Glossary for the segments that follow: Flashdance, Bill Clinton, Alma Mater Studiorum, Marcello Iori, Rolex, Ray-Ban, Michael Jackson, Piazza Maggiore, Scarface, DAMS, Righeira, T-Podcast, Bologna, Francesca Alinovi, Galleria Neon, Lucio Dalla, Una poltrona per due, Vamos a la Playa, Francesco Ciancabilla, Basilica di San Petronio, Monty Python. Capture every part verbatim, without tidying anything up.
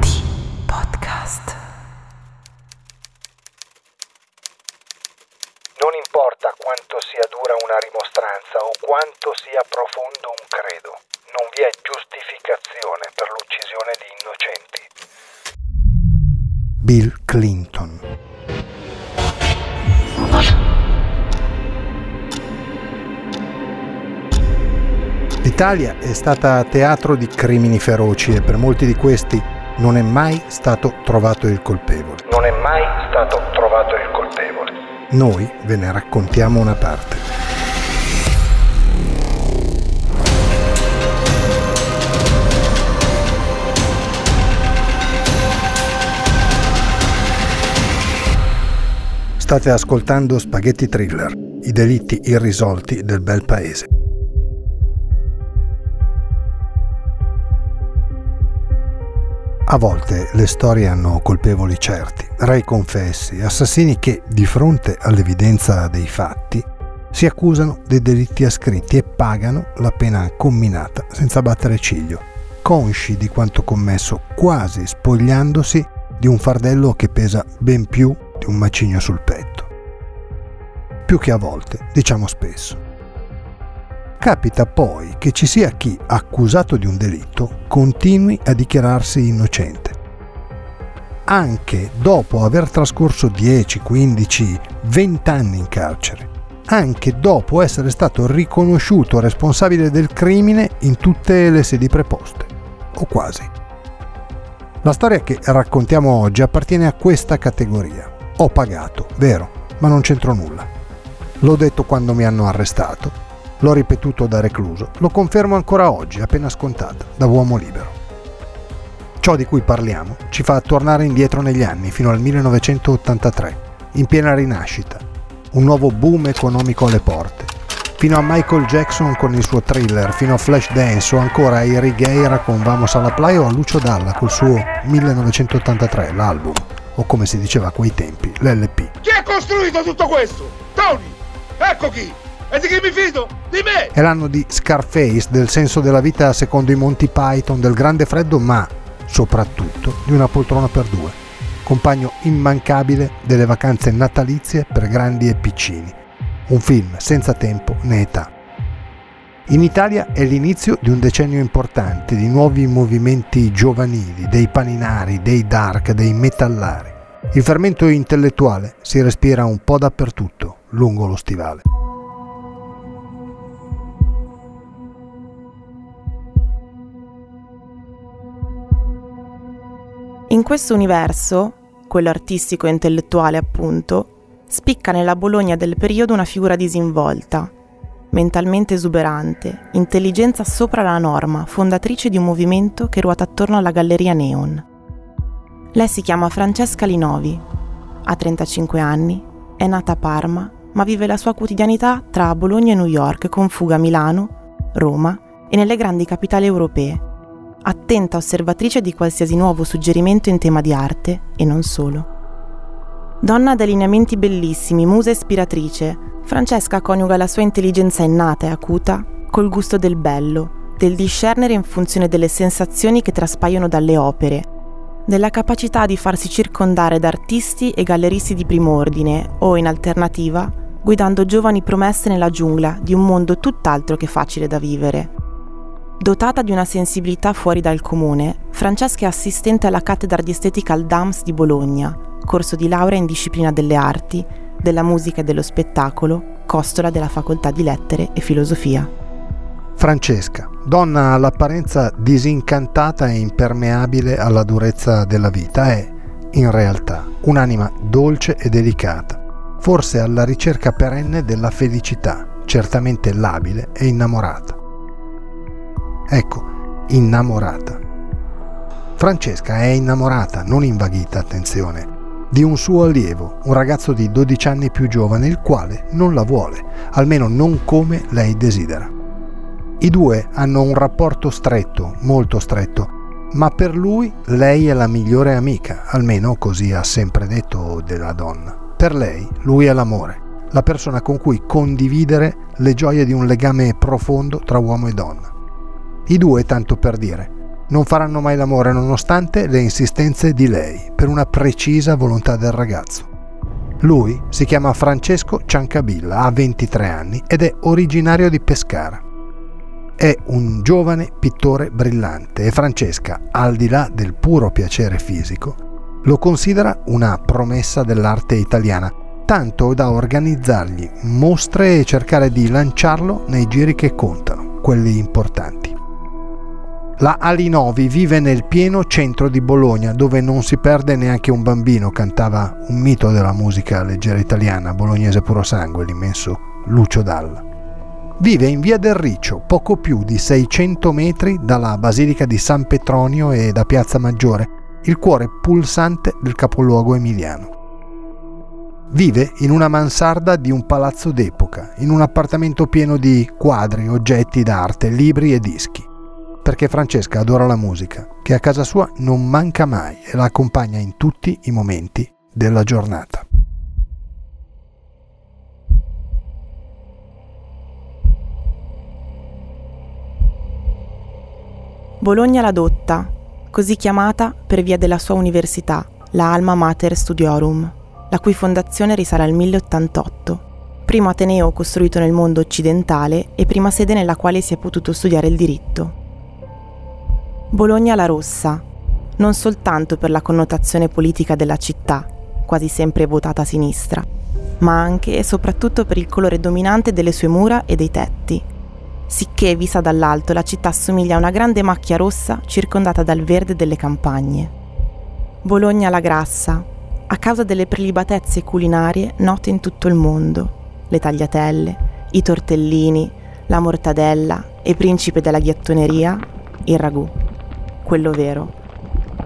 T-Podcast. Non importa quanto sia dura una rimostranza o quanto sia profondo un credo, non vi è giustificazione per l'uccisione di innocenti. Bill Clinton. L'Italia è stata teatro di crimini feroci e per molti di questi non è mai stato trovato il colpevole. Non è mai stato trovato il colpevole. Noi ve ne raccontiamo una parte. State ascoltando Spaghetti Thriller, i delitti irrisolti del bel paese. A volte le storie hanno colpevoli certi, rei confessi, assassini che, di fronte all'evidenza dei fatti, si accusano dei delitti ascritti e pagano la pena comminata senza battere ciglio, consci di quanto commesso, quasi spogliandosi di un fardello che pesa ben più di un macigno sul petto. Più che a volte, diciamo spesso. Capita poi che ci sia chi, accusato di un delitto, continui a dichiararsi innocente, anche dopo aver trascorso dieci, quindici, venti anni in carcere, anche dopo essere stato riconosciuto responsabile del crimine in tutte le sedi preposte, o quasi. La storia che raccontiamo oggi appartiene a questa categoria. Ho pagato, vero, ma non c'entro nulla. L'ho detto quando mi hanno arrestato. L'ho ripetuto da recluso, lo confermo ancora oggi, appena scontata, da uomo libero. Ciò di cui parliamo ci fa tornare indietro negli anni, fino al millenovecentottantatré, in piena rinascita, un nuovo boom economico alle porte, fino a Michael Jackson con il suo Thriller, fino a Flashdance o ancora ai Righeira con Vamos a la Playa o a Lucio Dalla col suo millenovecentottantatré, l'album, o come si diceva a quei tempi, l'L P. Chi ha costruito tutto questo? Tony! Ecco chi! E di chi mi fido? Di me! È l'anno di Scarface, del senso della vita secondo i Monty Python, del grande freddo, ma soprattutto di Una poltrona per due, compagno immancabile delle vacanze natalizie per grandi e piccini. Un film senza tempo né età. In Italia è l'inizio di un decennio importante, di nuovi movimenti giovanili, dei paninari, dei dark, dei metallari. Il fermento intellettuale si respira un po' dappertutto lungo lo stivale. In questo universo, quello artistico e intellettuale appunto, spicca nella Bologna del periodo una figura disinvolta, mentalmente esuberante, intelligenza sopra la norma, fondatrice di un movimento che ruota attorno alla Galleria Neon. Lei si chiama Francesca Alinovi, ha trentacinque anni, è nata a Parma, ma vive la sua quotidianità tra Bologna e New York, con fuga a Milano, Roma e nelle grandi capitali europee. Attenta osservatrice di qualsiasi nuovo suggerimento in tema di arte, e non solo. Donna da lineamenti bellissimi, musa ispiratrice, Francesca coniuga la sua intelligenza innata e acuta col gusto del bello, del discernere in funzione delle sensazioni che traspaiono dalle opere, della capacità di farsi circondare da artisti e galleristi di prim'ordine o, in alternativa, guidando giovani promesse nella giungla di un mondo tutt'altro che facile da vivere. Dotata di una sensibilità fuori dal comune, Francesca è assistente alla cattedra di estetica al D A M S di Bologna, corso di laurea in disciplina delle arti, della musica e dello spettacolo, costola della facoltà di lettere e filosofia. Francesca, donna all'apparenza disincantata e impermeabile alla durezza della vita, è, in realtà, un'anima dolce e delicata, forse alla ricerca perenne della felicità, certamente labile e innamorata. Ecco, innamorata. Francesca è innamorata, non invaghita, attenzione, di un suo allievo, un ragazzo di dodici anni più giovane, il quale non la vuole, almeno non come lei desidera. I due hanno un rapporto stretto, molto stretto, ma per lui lei è la migliore amica, almeno così ha sempre detto della donna. Per lei lui è l'amore, la persona con cui condividere le gioie di un legame profondo tra uomo e donna. I due, tanto per dire, non faranno mai l'amore nonostante le insistenze di lei, per una precisa volontà del ragazzo. Lui si chiama Francesco Ciancabilla, ha ventitré anni ed è originario di Pescara. È un giovane pittore brillante e Francesca, al di là del puro piacere fisico, lo considera una promessa dell'arte italiana, tanto da organizzargli mostre e cercare di lanciarlo nei giri che contano, quelli importanti. La Alinovi vive nel pieno centro di Bologna, dove non si perde neanche un bambino, cantava un mito della musica leggera italiana, bolognese puro sangue, l'immenso Lucio Dalla. Vive in via del Riccio, poco più di seicento metri dalla Basilica di San Petronio e da Piazza Maggiore, il cuore pulsante del capoluogo emiliano. Vive in una mansarda di un palazzo d'epoca, in un appartamento pieno di quadri, oggetti d'arte, libri e dischi. Perché Francesca adora la musica, che a casa sua non manca mai e la accompagna in tutti i momenti della giornata. Bologna la dotta, così chiamata per via della sua università, la Alma Mater Studiorum, la cui fondazione risale al mille ottantotto, primo ateneo costruito nel mondo occidentale e prima sede nella quale si è potuto studiare il diritto. Bologna la rossa, non soltanto per la connotazione politica della città, quasi sempre votata a sinistra, ma anche e soprattutto per il colore dominante delle sue mura e dei tetti, sicché vista dall'alto la città assomiglia a una grande macchia rossa circondata dal verde delle campagne. Bologna la grassa, a causa delle prelibatezze culinarie note in tutto il mondo, le tagliatelle, i tortellini, la mortadella e principe della ghiattoneria, il ragù. Quello vero,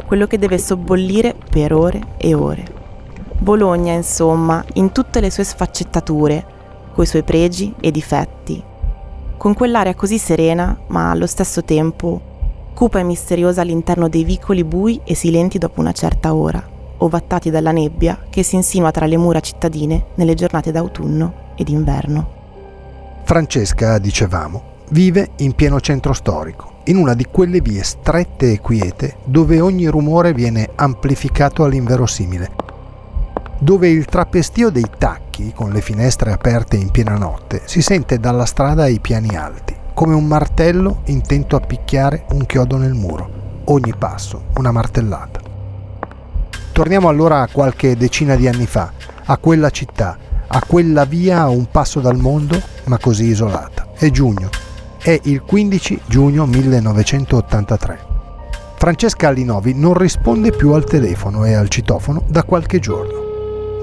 quello che deve sobbollire per ore e ore. Bologna, insomma, in tutte le sue sfaccettature, coi suoi pregi e difetti, con quell'aria così serena, ma allo stesso tempo cupa e misteriosa all'interno dei vicoli bui e silenti dopo una certa ora, ovattati dalla nebbia che si insinua tra le mura cittadine nelle giornate d'autunno ed inverno. Francesca, dicevamo, vive in pieno centro storico, in una di quelle vie strette e quiete dove ogni rumore viene amplificato all'inverosimile, dove il trapestio dei tacchi, con le finestre aperte in piena notte, si sente dalla strada ai piani alti, come un martello intento a picchiare un chiodo nel muro. Ogni passo una martellata. Torniamo allora a qualche decina di anni fa, a quella città, a quella via a un passo dal mondo, ma così isolata. È giugno. È il quindici giugno millenovecentottantatré. Francesca Alinovi non risponde più al telefono e al citofono da qualche giorno.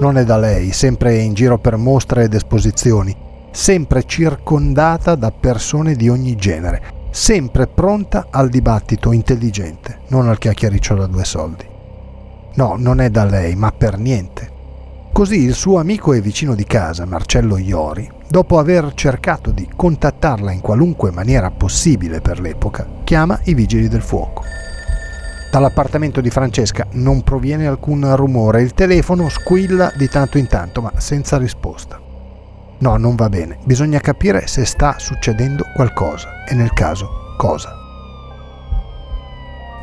Non è da lei, sempre in giro per mostre ed esposizioni, sempre circondata da persone di ogni genere, sempre pronta al dibattito intelligente, non al chiacchiericcio da due soldi. No, non è da lei, ma per niente. Così il suo amico e vicino di casa, Marcello Iori, dopo aver cercato di contattarla in qualunque maniera possibile per l'epoca, chiama i vigili del fuoco. Dall'appartamento di Francesca non proviene alcun rumore, il telefono squilla di tanto in tanto, ma senza risposta. No, non va bene, bisogna capire se sta succedendo qualcosa e nel caso cosa.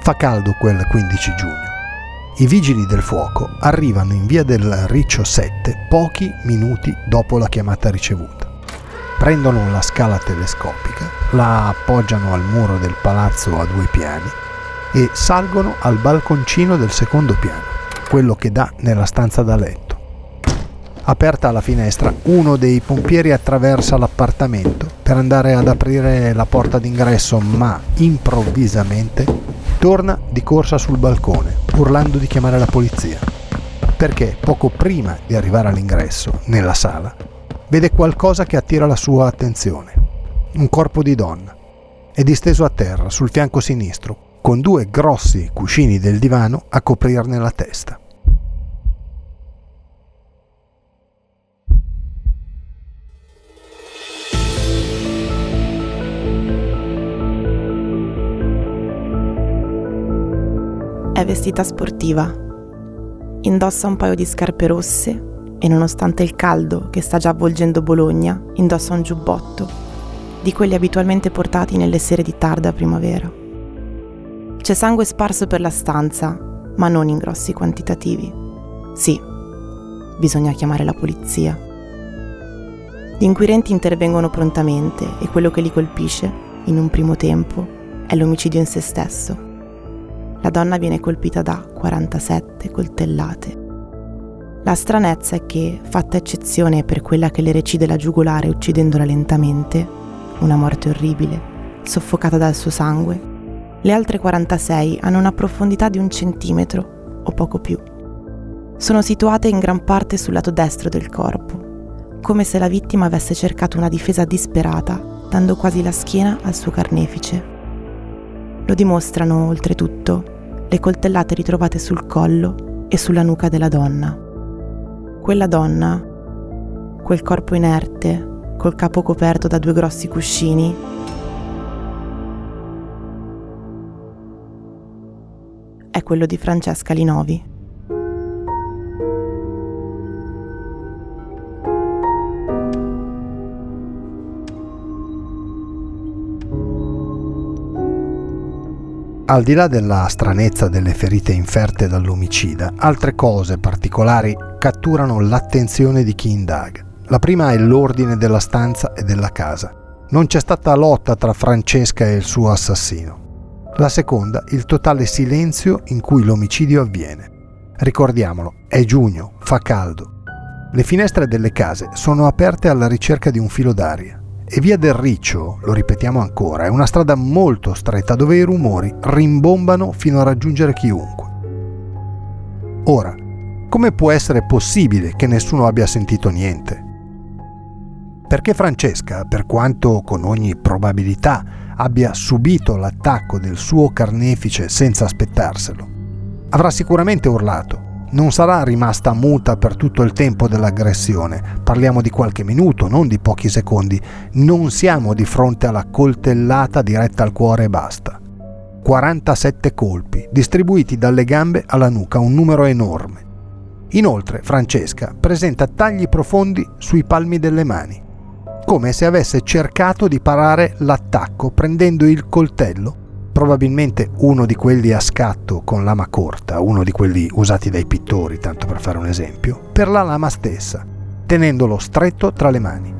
Fa caldo quel quindici giugno. I vigili del fuoco arrivano in via del Riccio sette pochi minuti dopo la chiamata ricevuta. Prendono la scala telescopica, la appoggiano al muro del palazzo a due piani e salgono al balconcino del secondo piano, quello che dà nella stanza da letto. Aperta la finestra, uno dei pompieri attraversa l'appartamento per andare ad aprire la porta d'ingresso, ma improvvisamente torna di corsa sul balcone, urlando di chiamare la polizia, perché poco prima di arrivare all'ingresso, nella sala, vede qualcosa che attira la sua attenzione. Un corpo di donna. È disteso a terra, sul fianco sinistro, con due grossi cuscini del divano a coprirne la testa. È vestita sportiva, indossa un paio di scarpe rosse e nonostante il caldo che sta già avvolgendo Bologna, indossa un giubbotto, di quelli abitualmente portati nelle sere di tarda primavera. C'è sangue sparso per la stanza, ma non in grossi quantitativi. Sì, bisogna chiamare la polizia. Gli inquirenti intervengono prontamente e quello che li colpisce, in un primo tempo, è l'omicidio in se stesso. La donna viene colpita da quarantasette coltellate. La stranezza è che, fatta eccezione per quella che le recide la giugolare uccidendola lentamente, una morte orribile, soffocata dal suo sangue, le altre quarantasei hanno una profondità di un centimetro o poco più. Sono situate in gran parte sul lato destro del corpo, come se la vittima avesse cercato una difesa disperata, dando quasi la schiena al suo carnefice. Lo dimostrano, oltretutto, le coltellate ritrovate sul collo e sulla nuca della donna. Quella donna, quel corpo inerte, col capo coperto da due grossi cuscini, è quello di Francesca Alinovi. Al di là della stranezza delle ferite inferte dall'omicida, altre cose particolari catturano l'attenzione di chi indaga. La prima è l'ordine della stanza e della casa. Non c'è stata lotta tra Francesca e il suo assassino. La seconda, il totale silenzio in cui l'omicidio avviene. Ricordiamolo, è giugno, fa caldo. Le finestre delle case sono aperte alla ricerca di un filo d'aria. E via del Riccio, lo ripetiamo ancora, è una strada molto stretta dove i rumori rimbombano fino a raggiungere chiunque. Ora, come può essere possibile che nessuno abbia sentito niente? Perché Francesca, per quanto con ogni probabilità abbia subito l'attacco del suo carnefice senza aspettarselo, avrà sicuramente urlato. Non sarà rimasta muta per tutto il tempo dell'aggressione, parliamo di qualche minuto, non di pochi secondi, non siamo di fronte alla coltellata diretta al cuore e basta. quarantasette colpi, distribuiti dalle gambe alla nuca, un numero enorme. Inoltre Francesca presenta tagli profondi sui palmi delle mani, come se avesse cercato di parare l'attacco prendendo il coltello, probabilmente uno di quelli a scatto con lama corta, uno di quelli usati dai pittori, tanto per fare un esempio, per la lama stessa, tenendolo stretto tra le mani.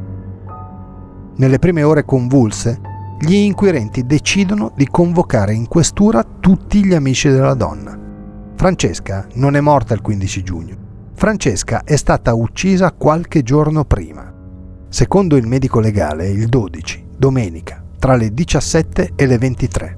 Nelle prime ore convulse, gli inquirenti decidono di convocare in questura tutti gli amici della donna. Francesca non è morta il quindici giugno. Francesca è stata uccisa qualche giorno prima. Secondo il medico legale, il dodici, domenica, tra le diciassette e le ventitré.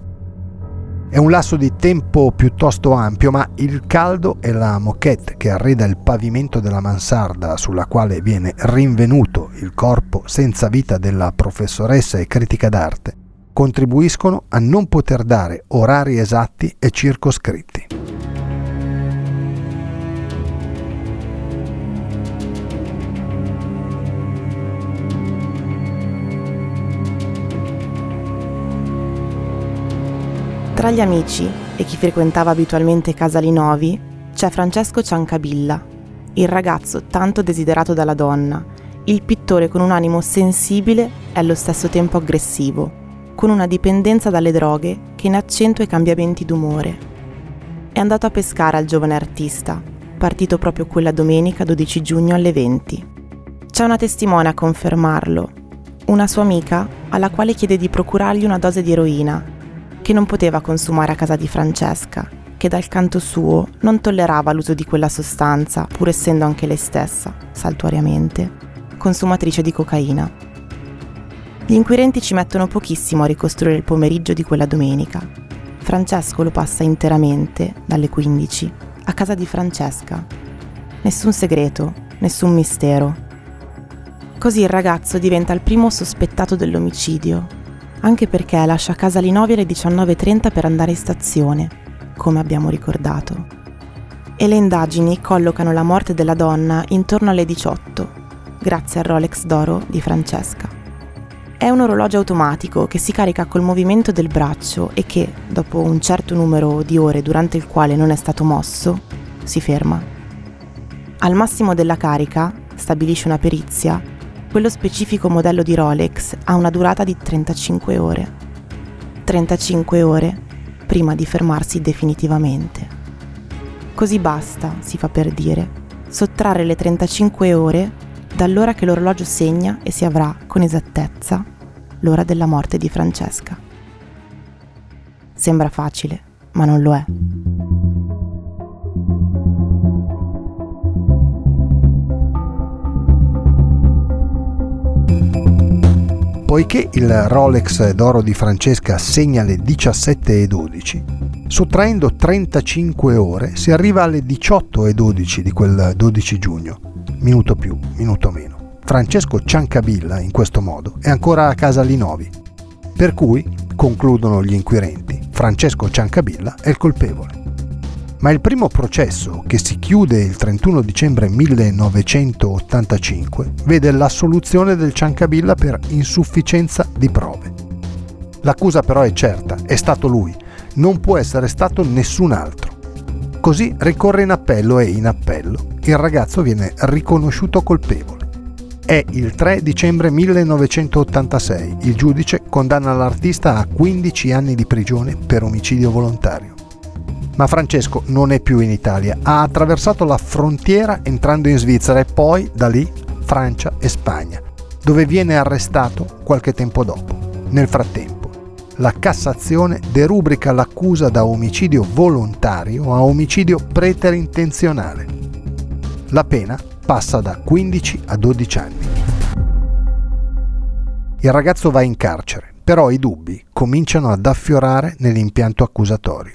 È un lasso di tempo piuttosto ampio, ma il caldo e la moquette che arreda il pavimento della mansarda sulla quale viene rinvenuto il corpo senza vita della professoressa e critica d'arte contribuiscono a non poter dare orari esatti e circoscritti. Tra gli amici e chi frequentava abitualmente casa Alinovi c'è Francesco Ciancabilla, il ragazzo tanto desiderato dalla donna, il pittore con un animo sensibile e allo stesso tempo aggressivo, con una dipendenza dalle droghe che ne accentua i cambiamenti d'umore. È andato a pescare al giovane artista, partito proprio quella domenica dodici giugno alle venti. C'è una testimone a confermarlo, una sua amica alla quale chiede di procurargli una dose di eroina che non poteva consumare a casa di Francesca, che dal canto suo non tollerava l'uso di quella sostanza, pur essendo anche lei stessa, saltuariamente, consumatrice di cocaina. Gli inquirenti ci mettono pochissimo a ricostruire il pomeriggio di quella domenica. Francesco lo passa interamente, dalle quindici, a casa di Francesca. Nessun segreto, nessun mistero. Così il ragazzo diventa il primo sospettato dell'omicidio, anche perché lascia casa Alinovi alle diciannove e trenta per andare in stazione, come abbiamo ricordato. E le indagini collocano la morte della donna intorno alle diciotto, grazie al Rolex d'oro di Francesca. È un orologio automatico che si carica col movimento del braccio e che, dopo un certo numero di ore durante il quale non è stato mosso, si ferma. Al massimo della carica, stabilisce una perizia, quello specifico modello di Rolex ha una durata di trentacinque ore. trentacinque ore prima di fermarsi definitivamente. Così basta, si fa per dire, sottrarre le trentacinque ore dall'ora che l'orologio segna e si avrà, con esattezza, l'ora della morte di Francesca. Sembra facile, ma non lo è. Poiché il Rolex d'oro di Francesca segna le diciassette e dodici, sottraendo trentacinque ore si arriva alle diciotto e dodici di quel dodici giugno, minuto più, minuto meno. Francesco Ciancabilla, in questo modo, è ancora a casa Alinovi, per cui, concludono gli inquirenti, Francesco Ciancabilla è il colpevole. Ma il primo processo, che si chiude il trentuno dicembre millenovecentottantacinque, vede l'assoluzione del Ciancabilla per insufficienza di prove. L'accusa però è certa, è stato lui, non può essere stato nessun altro. Così ricorre in appello e in appello il ragazzo viene riconosciuto colpevole. È il tre dicembre millenovecentottantasei, il giudice condanna l'artista a quindici anni di prigione per omicidio volontario. Ma Francesco non è più in Italia, ha attraversato la frontiera entrando in Svizzera e poi, da lì, Francia e Spagna, dove viene arrestato qualche tempo dopo. Nel frattempo, la Cassazione derubrica l'accusa da omicidio volontario a omicidio preterintenzionale. La pena passa da quindici a dodici anni. Il ragazzo va in carcere, però i dubbi cominciano ad affiorare nell'impianto accusatorio.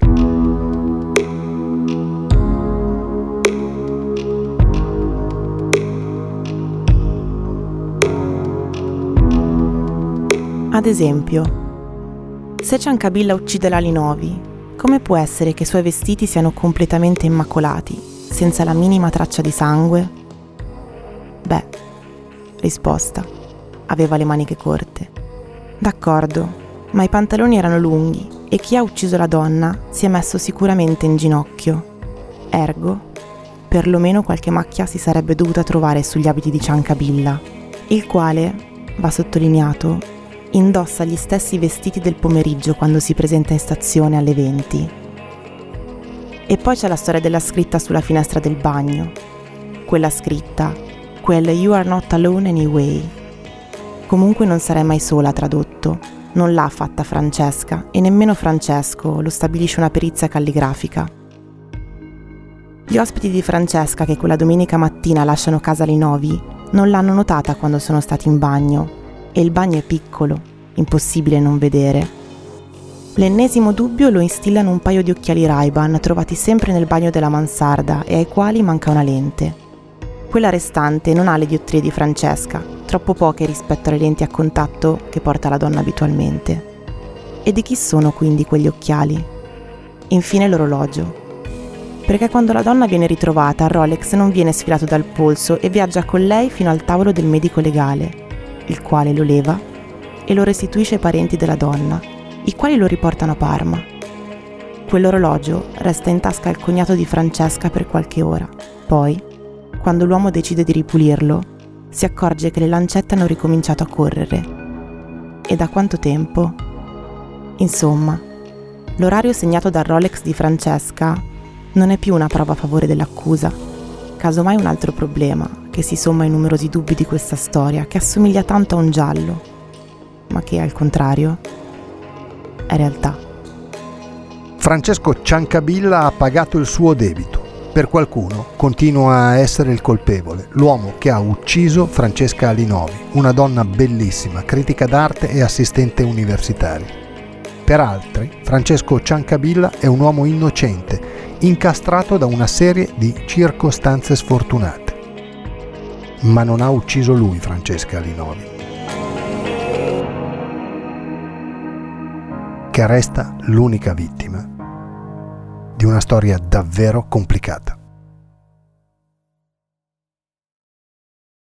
Ad esempio, se Ciancabilla uccide l'Alinovi, come può essere che i suoi vestiti siano completamente immacolati, senza la minima traccia di sangue? Beh, risposta, aveva le maniche corte. D'accordo, ma i pantaloni erano lunghi e chi ha ucciso la donna si è messo sicuramente in ginocchio. Ergo, perlomeno qualche macchia si sarebbe dovuta trovare sugli abiti di Ciancabilla, il quale, va sottolineato, indossa gli stessi vestiti del pomeriggio quando si presenta in stazione alle venti. E poi c'è la storia della scritta sulla finestra del bagno. Quella scritta, quel "You are not alone anyway". Comunque non sarai mai sola, tradotto. Non l'ha fatta Francesca e nemmeno Francesco, lo stabilisce una perizia calligrafica. Gli ospiti di Francesca che quella domenica mattina lasciano casa Alinovi non l'hanno notata quando sono stati in bagno. E il bagno è piccolo, impossibile non vedere. L'ennesimo dubbio lo instillano un paio di occhiali Ray-Ban trovati sempre nel bagno della mansarda e ai quali manca una lente. Quella restante non ha le diottrie di Francesca, troppo poche rispetto alle lenti a contatto che porta la donna abitualmente. E di chi sono quindi quegli occhiali? Infine l'orologio. Perché quando la donna viene ritrovata, il Rolex non viene sfilato dal polso e viaggia con lei fino al tavolo del medico legale, il quale lo leva e lo restituisce ai parenti della donna, i quali lo riportano a Parma. Quell'orologio resta in tasca al cognato di Francesca per qualche ora. Poi, quando l'uomo decide di ripulirlo, si accorge che le lancette hanno ricominciato a correre. E da quanto tempo? Insomma, l'orario segnato dal Rolex di Francesca non è più una prova a favore dell'accusa, casomai un altro problema, che si somma ai numerosi dubbi di questa storia, che assomiglia tanto a un giallo, ma che, al contrario, è realtà. Francesco Ciancabilla ha pagato il suo debito. Per qualcuno continua a essere il colpevole, l'uomo che ha ucciso Francesca Alinovi, una donna bellissima, critica d'arte e assistente universitaria. Per altri, Francesco Ciancabilla è un uomo innocente, incastrato da una serie di circostanze sfortunate. Ma non ha ucciso lui Francesca Alinovi. che resta l'unica vittima di una storia davvero complicata.